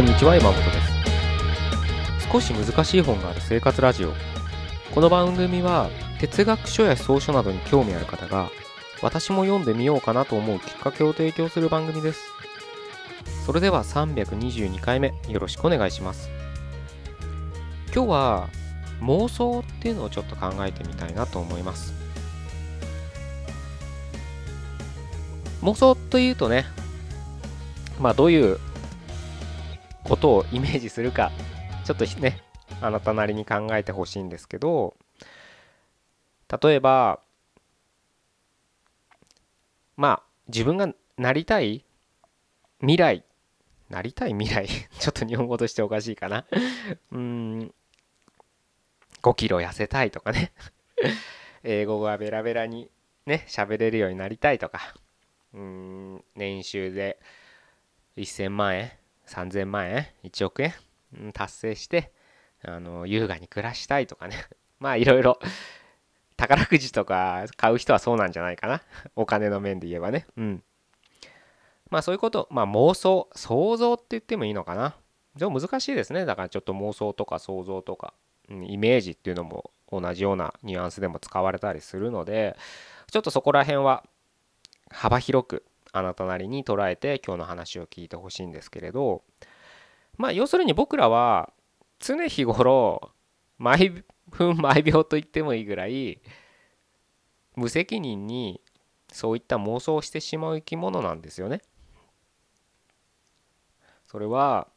こんにちは、山本です。少し難しい本がある生活ラジオ。この番組は哲学書や草書などに興味ある方が、私も読んでみようかなと思うきっかけを提供する番組です。それでは322回目、よろしくお願いします。今日は妄想っていうのをちょっと考えてみたいなと思います。妄想というとね、どういうことをイメージするか、ちょっとね、あなたなりに考えてほしいんですけど、例えば自分がなりたい未来ちょっと日本語としておかしいかな5キロ痩せたいとかね英語がベラベラにね喋れるようになりたいとか、年収で1000万円3000万円1億円達成して優雅に暮らしたいとかねいろいろ宝くじとか買う人はそうなんじゃないかな、お金の面で言えばね。そういうこと、妄想、想像って言ってもいいのかな。でも難しいですね。だからちょっと妄想とか想像とか、イメージっていうのも同じようなニュアンスでも使われたりするので、ちょっとそこら辺は幅広くあなたなりに捉えて今日の話を聞いてほしいんですけれど、要するに僕らは常日頃毎分毎秒と言ってもいいぐらい無責任にそういった妄想をしてしまう生き物なんですよね。それは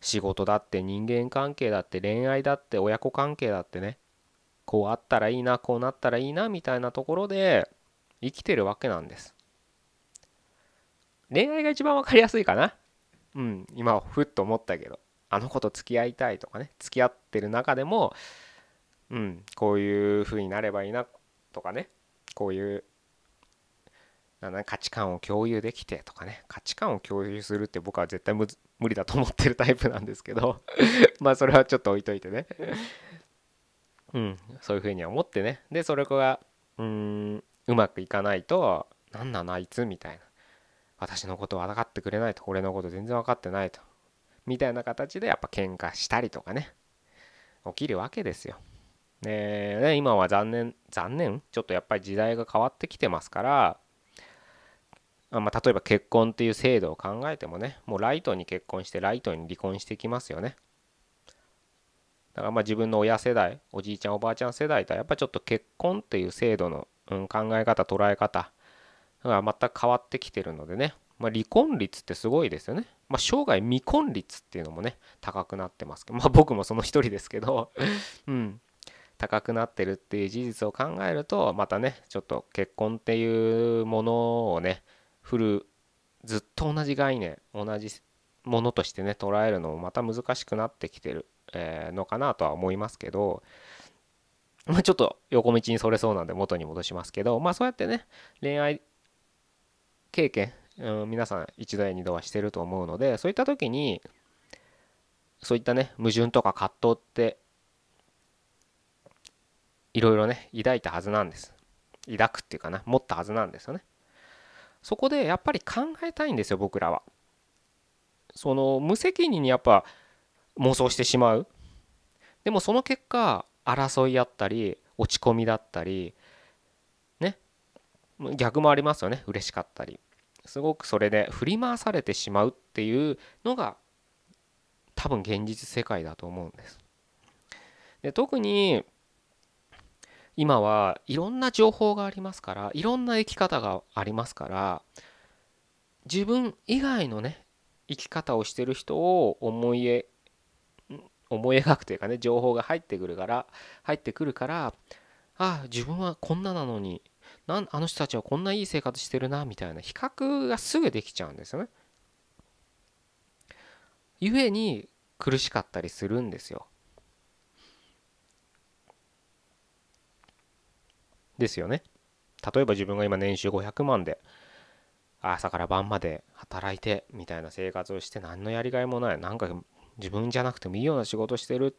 仕事だって人間関係だって恋愛だって親子関係だってね、こうあったらいいな、こうなったらいいなみたいなところで生きてるわけなんです。恋愛が一番わかりやすいかな。今ふっと思ったけど、あの子と付き合いたいとかね、付き合ってる中でも、こういう風になればいいなとかね、こういう価値観を共有できてとかね、価値観を共有するって僕は絶対無理だと思ってるタイプなんですけどそれはちょっと置いといてねそういう風に思ってね、でそれがうまくいかないと、なんなのあいつみたいな、私のことを分かってくれないと、俺のこと全然分かってないとみたいな形でやっぱ喧嘩したりとかね、起きるわけですよ。ね、今は残念ちょっとやっぱり時代が変わってきてますから、例えば結婚っていう制度を考えてもね、もうライトに結婚してライトに離婚してきますよね。だから自分の親世代、おじいちゃんおばあちゃん世代とはやっぱちょっと結婚っていう制度の考え方、捉え方が全く変わってきてるのでね、離婚率ってすごいですよね。生涯未婚率っていうのもね高くなってますけど、僕もその一人ですけど高くなってるっていう事実を考えると、またねちょっと結婚っていうものをねずっと同じ概念、同じものとしてね捉えるのもまた難しくなってきてるのかなとは思いますけど、ちょっと横道にそれそうなんで元に戻しますけど、そうやってね恋愛経験、皆さん一度や二度はしてると思うので、そういった時にそういったね矛盾とか葛藤っていろいろね持ったはずなんですよね。そこでやっぱり考えたいんですよ、僕らは。その無責任にやっぱ妄想してしまう。でもその結果争いあったり落ち込みだったりね、逆もありますよね。嬉しかったり、すごくそれで振り回されてしまうっていうのが多分現実世界だと思うんです。で、特に今はいろんな情報がありますから、いろんな生き方がありますから、自分以外のね生き方をしてる人を思い描くというかね、情報が入ってくるから自分はこんななのに、あの人たちはこんないい生活してるなみたいな比較がすぐできちゃうんですよね。ゆえに苦しかったりするんですよ。ですよね。例えば自分が今年収500万で朝から晩まで働いてみたいな生活をして、何のやりがいもない、なんか自分じゃなくてもいいような仕事してる、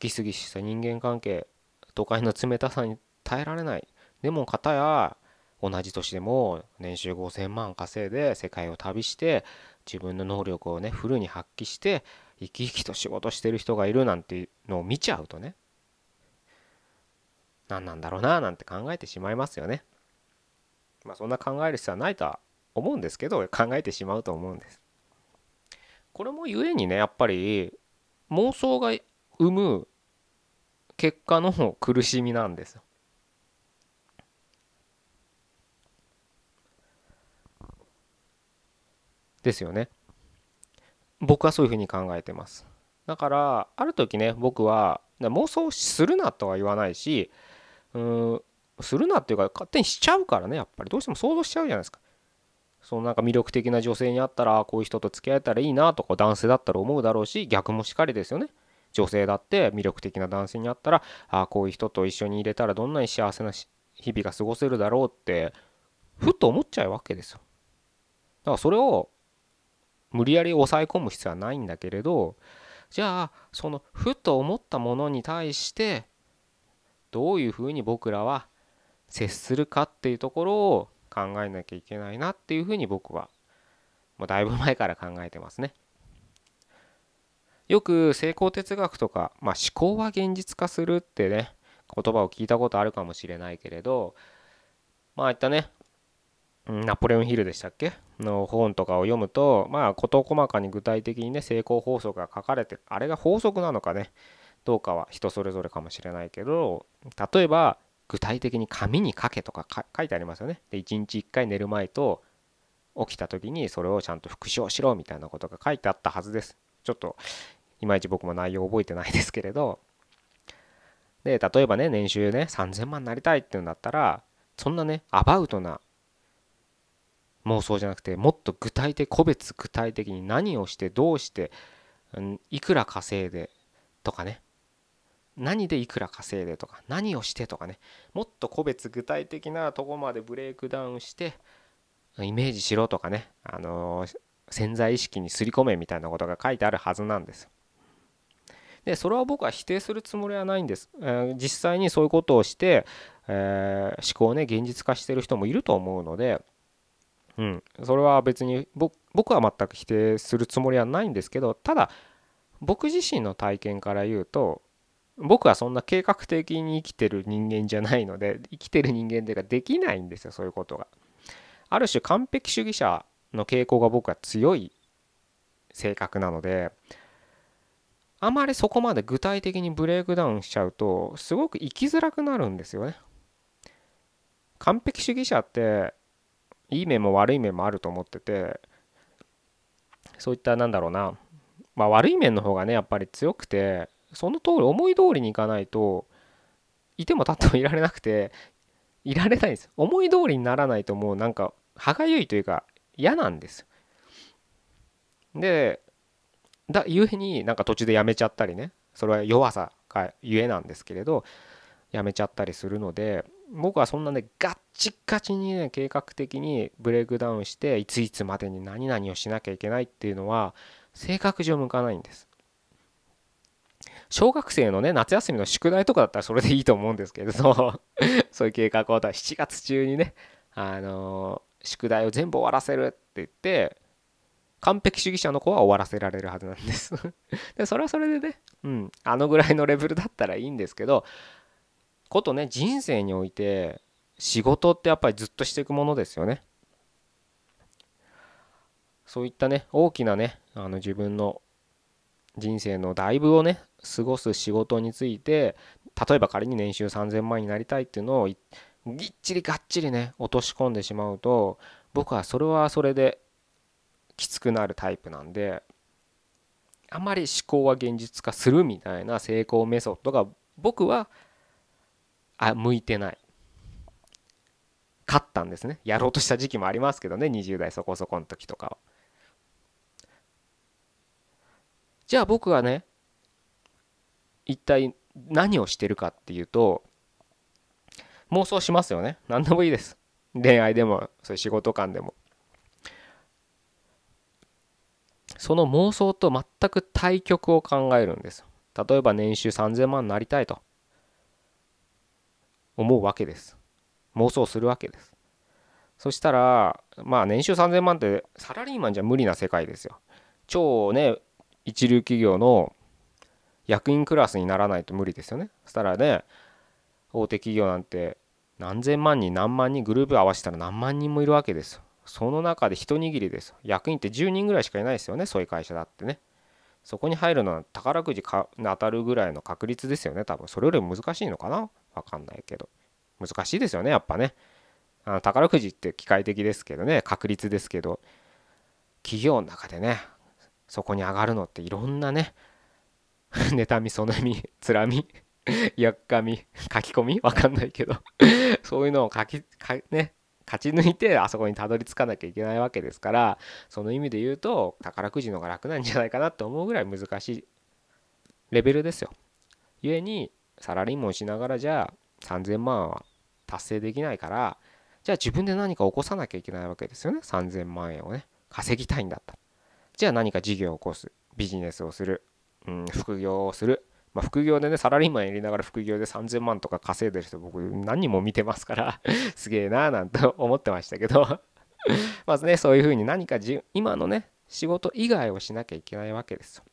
ギスギスした人間関係、都会の冷たさに耐えられない。でも片や同じ年でも年収5000万稼いで世界を旅して自分の能力をねフルに発揮して生き生きと仕事してる人がいるなんていうのを見ちゃうとね、何なんだろうななんて考えてしまいますよね。まあそんな考える必要はないとは思うんですけど、考えてしまうと思うんです。これもゆえにね、やっぱり妄想が生む結果の苦しみなんですよ。ですよね。僕はそういうふうに考えてます。だからある時ね、僕は妄想するなとは言わないし、するなっていうか勝手にしちゃうからね、やっぱりどうしても想像しちゃうじゃないですか。そのなんか魅力的な女性に会ったらこういう人と付き合えたらいいなとか男性だったら思うだろうし、逆もしかりですよね。女性だって魅力的な男性に会ったらこういう人と一緒に入れたらどんなに幸せな日々が過ごせるだろうってふっと思っちゃうわけですよ。だからそれを無理やり抑え込む必要はないんだけれど、じゃあそのふと思ったものに対してどういうふうに僕らは接するかっていうところを考えなきゃいけないなっていうふうに僕はもうだいぶ前から考えてますね。よく成功哲学とか、まあ、思考は現実化するってね言葉を聞いたことあるかもしれないけれど、まあいったねナポレオンヒルでしたっけの本とかを読むと、まあ事細かに具体的にね成功法則が書かれてる。あれが法則なのかねどうかは人それぞれかもしれないけど、例えば具体的に紙に書けとか書いてありますよね。で1日1回寝る前と起きた時にそれをちゃんと復習しろみたいなことが書いてあったはずです。ちょっといまいち僕も内容覚えてないですけれど、で例えばね年収ね3000万になりたいっていうんだったら、そんなねアバウトな妄想じゃなくて、もっと具体的個別具体的に何をしてどうしていくら稼いでとかね、何でいくら稼いでとか何をしてとかね、もっと個別具体的なとこまでブレイクダウンしてイメージしろとかね、潜在意識にすり込めみたいなことが書いてあるはずなんです。でそれは僕は否定するつもりはないんです。実際にそういうことをして、思考をね現実化してる人もいると思うので、それは別に僕は全く否定するつもりはないんですけど、ただ僕自身の体験から言うと、僕はそんな計画的に生きてる人間じゃないので、生きてる人間というかできないんですよ、そういうことが。ある種完璧主義者の傾向が僕は強い性格なので、あまりそこまで具体的にブレイクダウンしちゃうとすごく生きづらくなるんですよね。完璧主義者っていい面も悪い面もあると思ってて、そういった悪い面の方がねやっぱり強くて、その通り思い通りにいかないといても立ってもいられなくていられないんです。思い通りにならないともうなんか歯がゆいというか嫌なんです。でゆえになんか途中でやめちゃったりね、それは弱さがゆえなんですけれど、やめちゃったりするので、僕はそんなねガッチガチにね計画的にブレイクダウンしていついつまでに何々をしなきゃいけないっていうのは性格上向かないんです。小学生のね夏休みの宿題とかだったらそれでいいと思うんですけれどそういう計画を7月中にね宿題を全部終わらせるって言って、完璧主義者の子は終わらせられるはずなんですでそれはそれでね、あのぐらいのレベルだったらいいんですけど、ことね人生において仕事ってやっぱりずっとしていくものですよね。そういったね大きなね自分の人生の大部をね過ごす仕事について、例えば仮に年収3000万になりたいっていうのをぎっちりがっちりね落とし込んでしまうと、僕はそれはそれできつくなるタイプなんで、あまり思考は現実化するみたいな成功メソッドが僕は向いてない。勝ったんですね。やろうとした時期もありますけどね、20代そこそこの時とかは。じゃあ僕はね一体何をしてるかっていうと、妄想しますよね。何でもいいです。恋愛でもそういう仕事観でも。その妄想と全く対極を考えるんです。例えば年収3000万になりたいと思うわけです。妄想するわけです。そしたらまあ年収3000万ってサラリーマンじゃ無理な世界ですよ。超ね一流企業の役員クラスにならないと無理ですよね。そしたらね大手企業なんて何千万人何万人グループ合わせたら何万人もいるわけですよ。その中で一握りですよ。役員って10人ぐらいしかいないですよね。そういう会社だってねそこに入るのは宝くじか当たるぐらいの確率ですよね。多分それよりも難しいのかな分かんないけど難しいですよねやっぱね。宝くじって機械的ですけどね確率ですけど企業の中でねそこに上がるのっていろんなね妬みそねみつらみやっかみ書き込み分かんないけどそういうのを勝ち抜いてあそこにたどり着かなきゃいけないわけですから、その意味で言うと宝くじの方が楽なんじゃないかなって思うぐらい難しいレベルですよ。故にサラリーマンしながらじゃあ3000万は達成できないから、じゃあ自分で何か起こさなきゃいけないわけですよね。3000万円をね稼ぎたいんだったらじゃあ何か事業を起こす、ビジネスをする、副業をする。まあ、副業でねサラリーマンやりながら副業で3000万とか稼いでる人僕何人も見てますからすげえなーなんて思ってましたけどまずねそういう風に何か今のね仕事以外をしなきゃいけないわけですよ。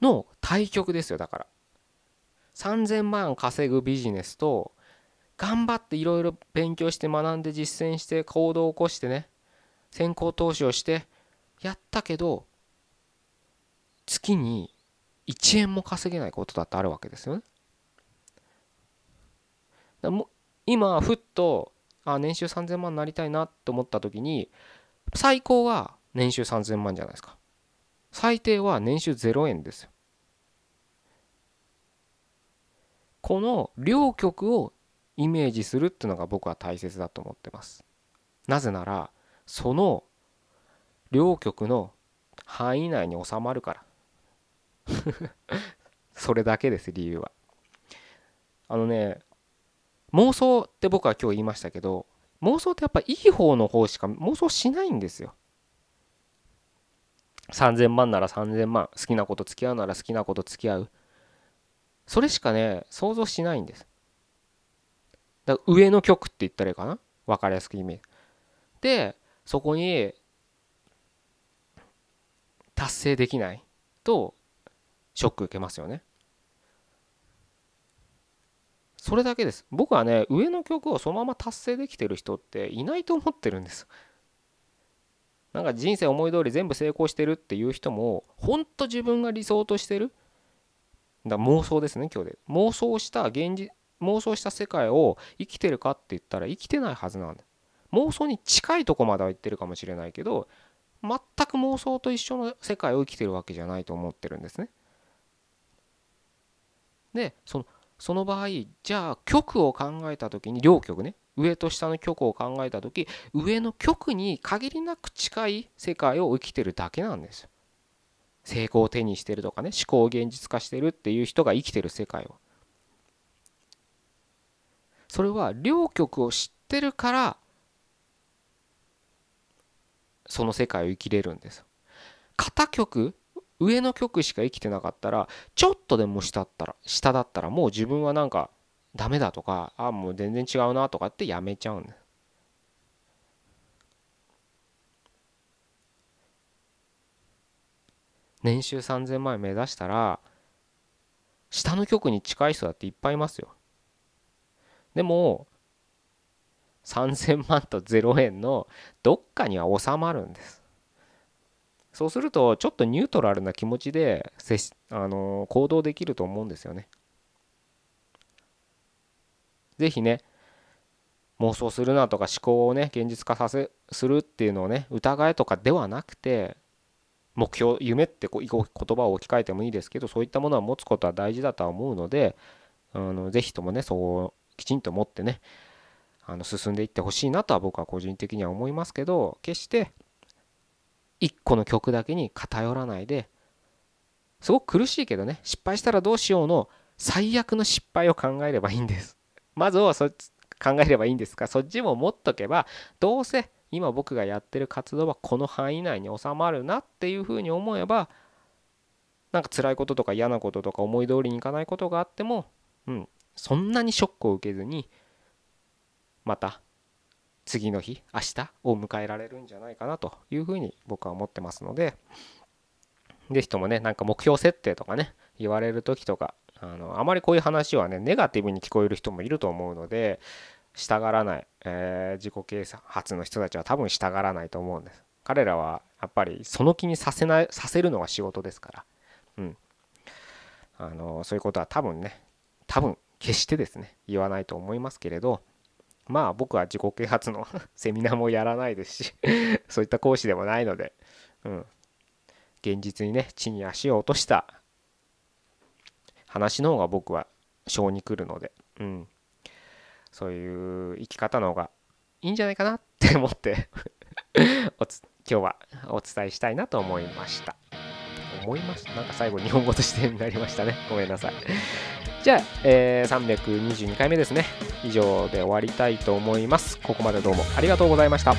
の対極ですよ。だから3000万稼ぐビジネスと頑張っていろいろ勉強して学んで実践して行動を起こしてね先行投資をしてやったけど月に1円も稼げないことだってあるわけですよね。だも今ふっと年収3000万になりたいなって思った時に最高は年収3000万じゃないですか。最低は年収0円ですよ。この両極をイメージするっていうのが僕は大切だと思ってます。なぜならその両極の範囲内に収まるからそれだけです理由は。妄想って僕は今日言いましたけど妄想ってやっぱいい方の方しか妄想しないんですよ。3000万なら3000万好きなこと付き合うなら好きなこと付き合うそれしかね想像しないんです。だから上の極って言ったらいいかな分かりやすくイメージでそこに達成できないとショック受けますよね。それだけです。僕はね上の曲をそのまま達成できてる人っていないと思ってるんです。なんか人生思い通り全部成功してるっていう人もほんと自分が理想としてるだ妄想ですね。今日で妄想した世界を生きてるかって言ったら生きてないはずなんだ。妄想に近いとこまでは行ってるかもしれないけど全く妄想と一緒の世界を生きてるわけじゃないと思ってるんですね。でその場合じゃあ極を考えた時に両極ね上と下の極を考えた時上の極に限りなく近い世界を生きてるだけなんですよ。成功を手にしてるとかね思考を現実化してるっていう人が生きてる世界をそれは両極を知ってるからその世界を生きれるんです。片極上の極しか生きてなかったらちょっとでも下だったらもう自分はなんかダメだとかもう全然違うなとかってやめちゃうんです。年収3000万円目指したら下の極に近い人だっていっぱいいますよ。でも3000万と0円のどっかには収まるんです。そうするとちょっとニュートラルな気持ちで行動できると思うんですよね。ぜひね妄想するなとか思考をね現実化するっていうのをね疑いとかではなくて目標夢って言葉を置き換えてもいいですけどそういったものは持つことは大事だとは思うのでぜひともねそうきちんと持ってね進んでいってほしいなとは僕は個人的には思いますけど決して一個の曲だけに偏らないですごく苦しいけどね失敗したらどうしようの最悪の失敗を考えればいいんです。まずは考えればいいんですがそっちも持っとけばどうせ今僕がやってる活動はこの範囲内に収まるなっていうふうに思えばなんか辛いこととか嫌なこととか思い通りにいかないことがあってもそんなにショックを受けずにまた次の日明日を迎えられるんじゃないかなというふうに僕は思ってますので、ぜひともね、なんか目標設定とかね言われる時とか、あまりこういう話はねネガティブに聞こえる人もいると思うので、従らない、自己啓発の人たちは多分従らないと思うんです。彼らはやっぱりその気にさせるのが仕事ですから、そういうことは多分決してですね言わないと思いますけれど、まあ僕は自己啓発のセミナーもやらないですしそういった講師でもないので、現実にね地に足を落とした話の方が僕は性にくるので、そういう生き方の方がいいんじゃないかなって思って今日はお伝えしたいなと思いました。なんか最後日本語としてになりましたね、ごめんなさい。じゃあ、322回目ですね、以上で終わりたいと思います。ここまでどうもありがとうございました。